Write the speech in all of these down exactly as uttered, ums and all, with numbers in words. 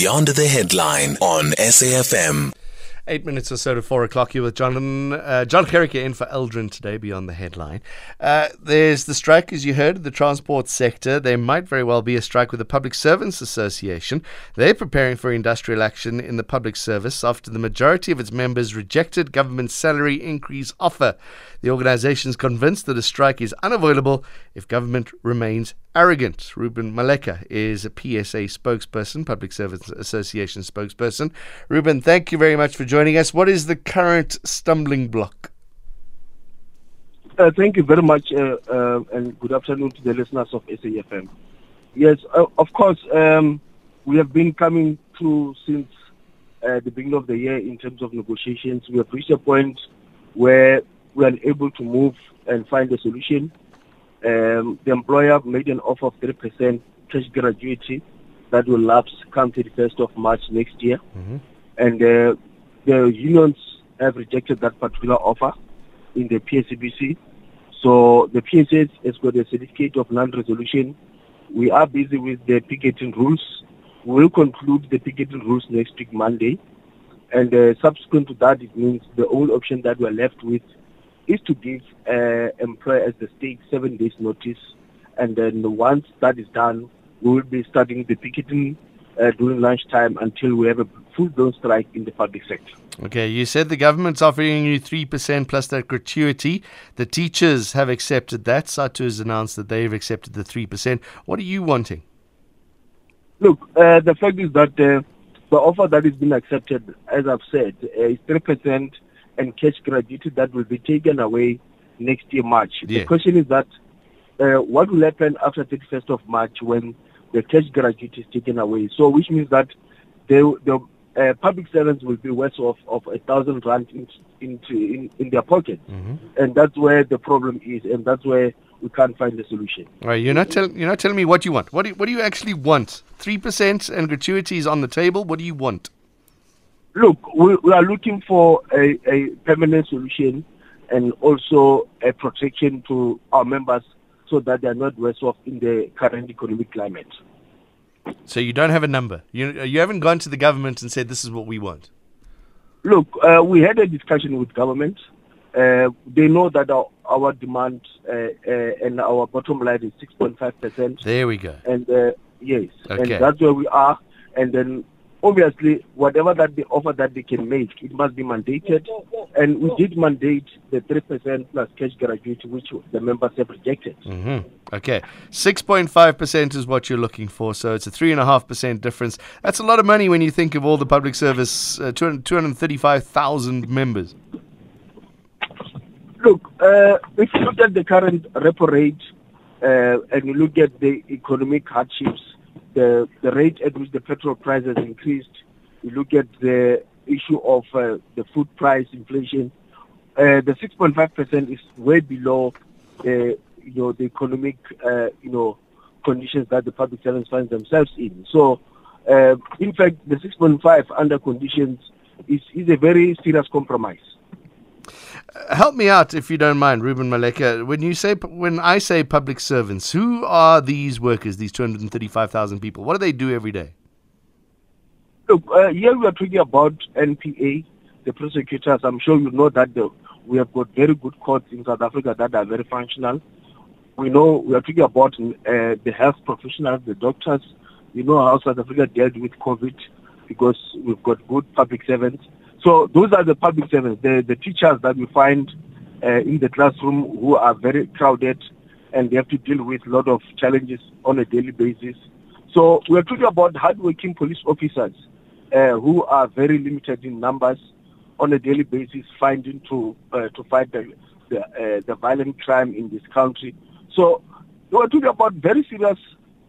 Beyond the Headline on S A F M. Eight minutes or so to four o'clock. You're with John, uh, John Kerrick in for Eldrin today, Beyond the Headline. Uh, there's the strike, as you heard, the transport sector. There might very well be a strike with the Public Servants Association. They're preparing for industrial action in the public service after the majority of its members rejected government salary increase offer. The organisation's convinced that a strike is unavoidable if government remains arrogant. Reuben Maleka is a P S A spokesperson, Public Servants Association spokesperson. Reuben, thank you very much for joining us. What is the current stumbling block? Uh, thank you very much, uh, uh, and good afternoon to the listeners of S A F M. Yes, uh, of course, um, we have been coming through since uh, the beginning of the year in terms of negotiations. We have reached a point where we are able to move and find a solution. Um, the employer made an offer of three percent cash gratuity that will lapse come thirty-first of March next year. Mm-hmm. And uh, the unions have rejected that particular offer in the P S A B C. So the P S A has got a certificate of non-resolution. We are busy with the picketing rules. We will conclude the picketing rules next week, Monday. And uh, subsequent to that, it means the only option that we are left with is to give uh, employer as the state seven days notice, and then once that is done, we will be starting the picketing uh, during lunchtime until we have a full-blown strike in the public sector. Okay, you said the government's offering you three percent plus that gratuity. The teachers have accepted that. S A T U has announced that they've accepted the three percent. What are you wanting? Look, uh, the fact is that uh, the offer that has been accepted, as I've said, uh, is three percent and cash gratuity that will be taken away next year, March. Yeah. The question is that uh, what will happen after thirty-first of March when the cash gratuity is taken away? So which means that the, the uh, public servants will be worse off of a thousand rand in, in, in, in their pockets. Mm-hmm. And that's where the problem is, and that's where we can't find a solution. All right, you're not, tell, you're not telling me what you want. What do you, what do you actually want? three percent and gratuity is on the table. What do you want? Look, we, we are looking for a, a permanent solution and also a protection to our members so that they are not worse off in the current economic climate. So you don't have a number? You you haven't gone to the government and said this is what we want? Look, uh, we had a discussion with government. Uh, they know that our, our demand uh, uh, and our bottom line is six point five percent. There we go. And uh, yes, okay. And that's where we are. And then obviously, whatever that the offer that they can make, it must be mandated. And we did mandate the three percent plus cash gratuity, which the members have rejected. Mm-hmm. Okay. six point five percent is what you're looking for, so it's a three point five percent difference. That's a lot of money when you think of all the public service, uh, two hundred thirty-five thousand members. Look, uh, if you look at the current repo rate uh, and you look at the economic hardships, The, the rate at which the petrol price has increased, you look at the issue of uh, the food price inflation, uh, the six point five percent is way below the, you know, the economic, uh, you know, conditions that the public servants find themselves in. So, uh, in fact, the six point five under conditions is, is a very serious compromise. Help me out, if you don't mind, Reuben Maleka. When you say, when I say public servants, who are these workers, these two hundred thirty-five thousand people? What do they do every day? Look, uh, here we are talking about N P A, the prosecutors. I'm sure you know that the, we have got very good courts in South Africa that are very functional. We know we are talking about uh, the health professionals, the doctors. You know how South Africa dealt with COVID because we've got good public servants. So those are the public servants, the, the teachers that we find uh, in the classroom who are very crowded and they have to deal with a lot of challenges on a daily basis. So we're talking about hardworking police officers uh, who are very limited in numbers on a daily basis, finding to uh, to fight the the, uh, the violent crime in this country. So we're talking about very serious,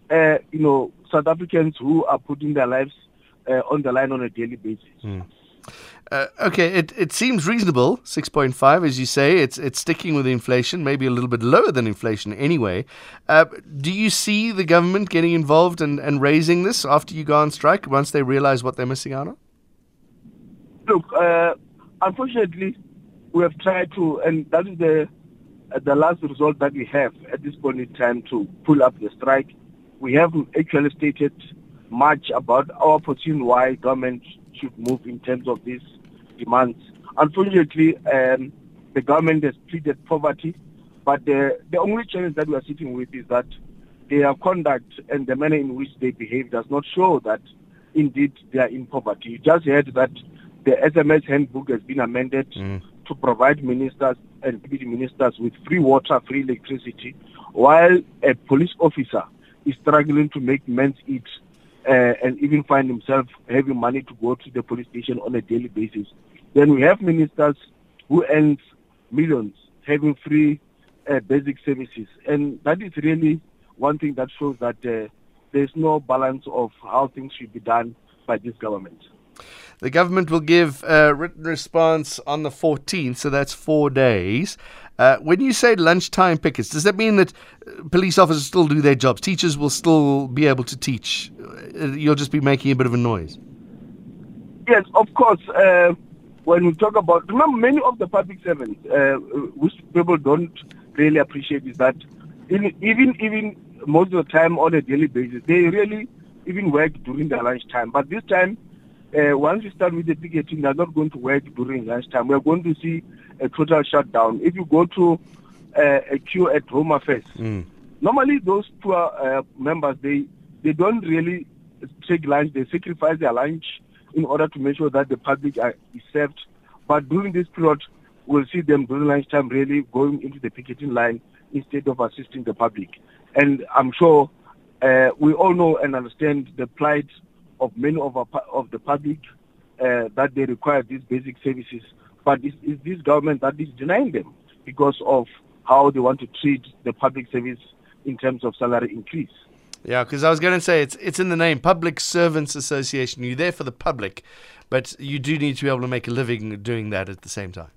uh, you know, South Africans who are putting their lives uh, on the line on a daily basis. Mm. Uh, okay, it, it seems reasonable, six point five, as you say. It's it's sticking with inflation, maybe a little bit lower than inflation anyway. Uh, do you see the government getting involved and, and raising this after you go on strike, once they realize what they're missing out on? Look, uh, unfortunately, we have tried to, and that is the, uh, the last result that we have at this point in time to pull up the strike. We have actually stated much about our position why government should move in terms of these demands. Unfortunately, um, the government has treated poverty, but the, the only challenge that we are sitting with is that their conduct and the manner in which they behave does not show that indeed they are in poverty. You just heard that the S M S handbook has been amended mm. to provide ministers and deputy ministers with free water, free electricity, while a police officer is struggling to make men's eat uh, and even find himself having money to go to the police station on a daily basis. Then we have ministers who earn millions having free uh, basic services. And that is really one thing that shows that uh, there is no balance of how things should be done by this government. The government will give a written response on the fourteenth, so that's four days. Uh, when you say lunchtime pickets, does that mean that police officers still do their jobs? Teachers will still be able to teach? You'll just be making a bit of a noise? Yes, of course. Uh, when we talk about... Remember, many of the public servants, uh, which people don't really appreciate, is that in, even even most of the time on a daily basis, they really even work during their lunchtime. But this time, Uh, once we start with the picketing, they're not going to work during lunchtime. We're going to see a total shutdown. If you go to uh, a queue at Home Affairs, mm. normally those poor uh, members, they, they don't really take lunch. They sacrifice their lunch in order to make sure that the public are, is served. But during this period, we'll see them during lunchtime really going into the picketing line instead of assisting the public. And I'm sure uh, we all know and understand the plight of many of, our, of the public uh, that they require these basic services. But it's, it's this government that is denying them because of how they want to treat the public service in terms of salary increase. Yeah, because I was going to say, it's it's in the name, Public Servants Association. You're there for the public, but you do need to be able to make a living doing that at the same time.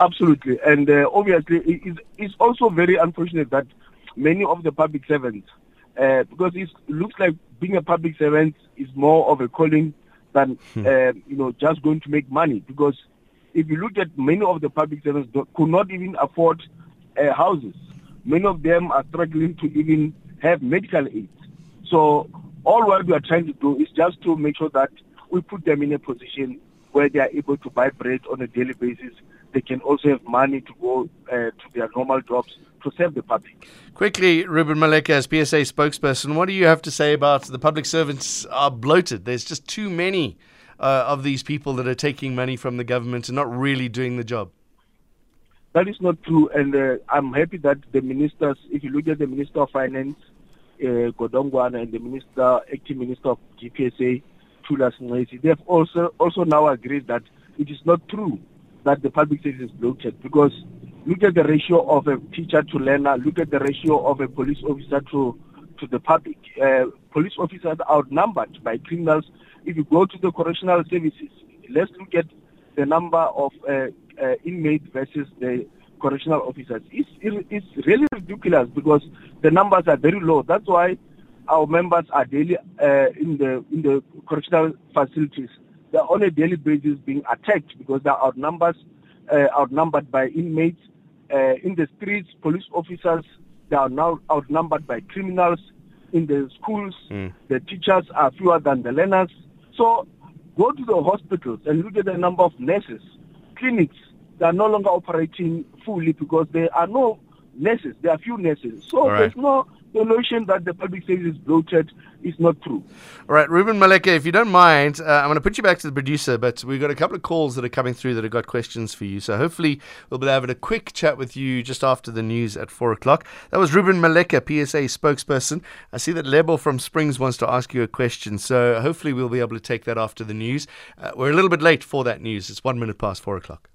Absolutely. And uh, obviously, it, it's also very unfortunate that many of the public servants, Uh, because it looks like being a public servant is more of a calling than hmm. uh, you know just going to make money. Because if you look at many of the public servants, do, could not even afford uh, houses. Many of them are struggling to even have medical aid. So all what we are trying to do is just to make sure that we put them in a position where they are able to buy bread on a daily basis. They can also have money to go uh, to their normal jobs to serve the public. Quickly, Reuben Maleka, as P S A spokesperson, what do you have to say about the public servants are bloated? There's just too many uh, of these people that are taking money from the government and not really doing the job. That is not true, and uh, I'm happy that the ministers, if you look at the Minister of Finance, uh, Godongwana, and the Minister, Acting Minister of G P S A, they have also also now agreed that it is not true that the public service is bloated, because look at the ratio of a teacher to learner, look at the ratio of a police officer to to the public. Uh, police officers are outnumbered by criminals. If you go to the correctional services, let's look at the number of uh, uh, inmates versus the correctional officers. It's, it's really ridiculous because the numbers are very low. That's why our members are daily uh, in the in the correctional facilities. They are on a daily basis being attacked because they are outnumbered, uh, outnumbered by inmates. Uh, in the streets, police officers, they are now outnumbered by criminals. In the schools, mm. the teachers are fewer than the learners. So go to the hospitals and look at the number of nurses. Clinics, they are no longer operating fully because there are no nurses. There are few nurses. So right. there's no... The notion that the public service is bloated is not true. All right, Reuben Maleka, if you don't mind, uh, I'm going to put you back to the producer, but we've got a couple of calls that are coming through that have got questions for you. So hopefully we'll be having a quick chat with you just after the news at four o'clock. That was Reuben Maleka, P S A spokesperson. I see that Lebo from Springs wants to ask you a question, so hopefully we'll be able to take that after the news. Uh, we're a little bit late for that news. It's one minute past four o'clock.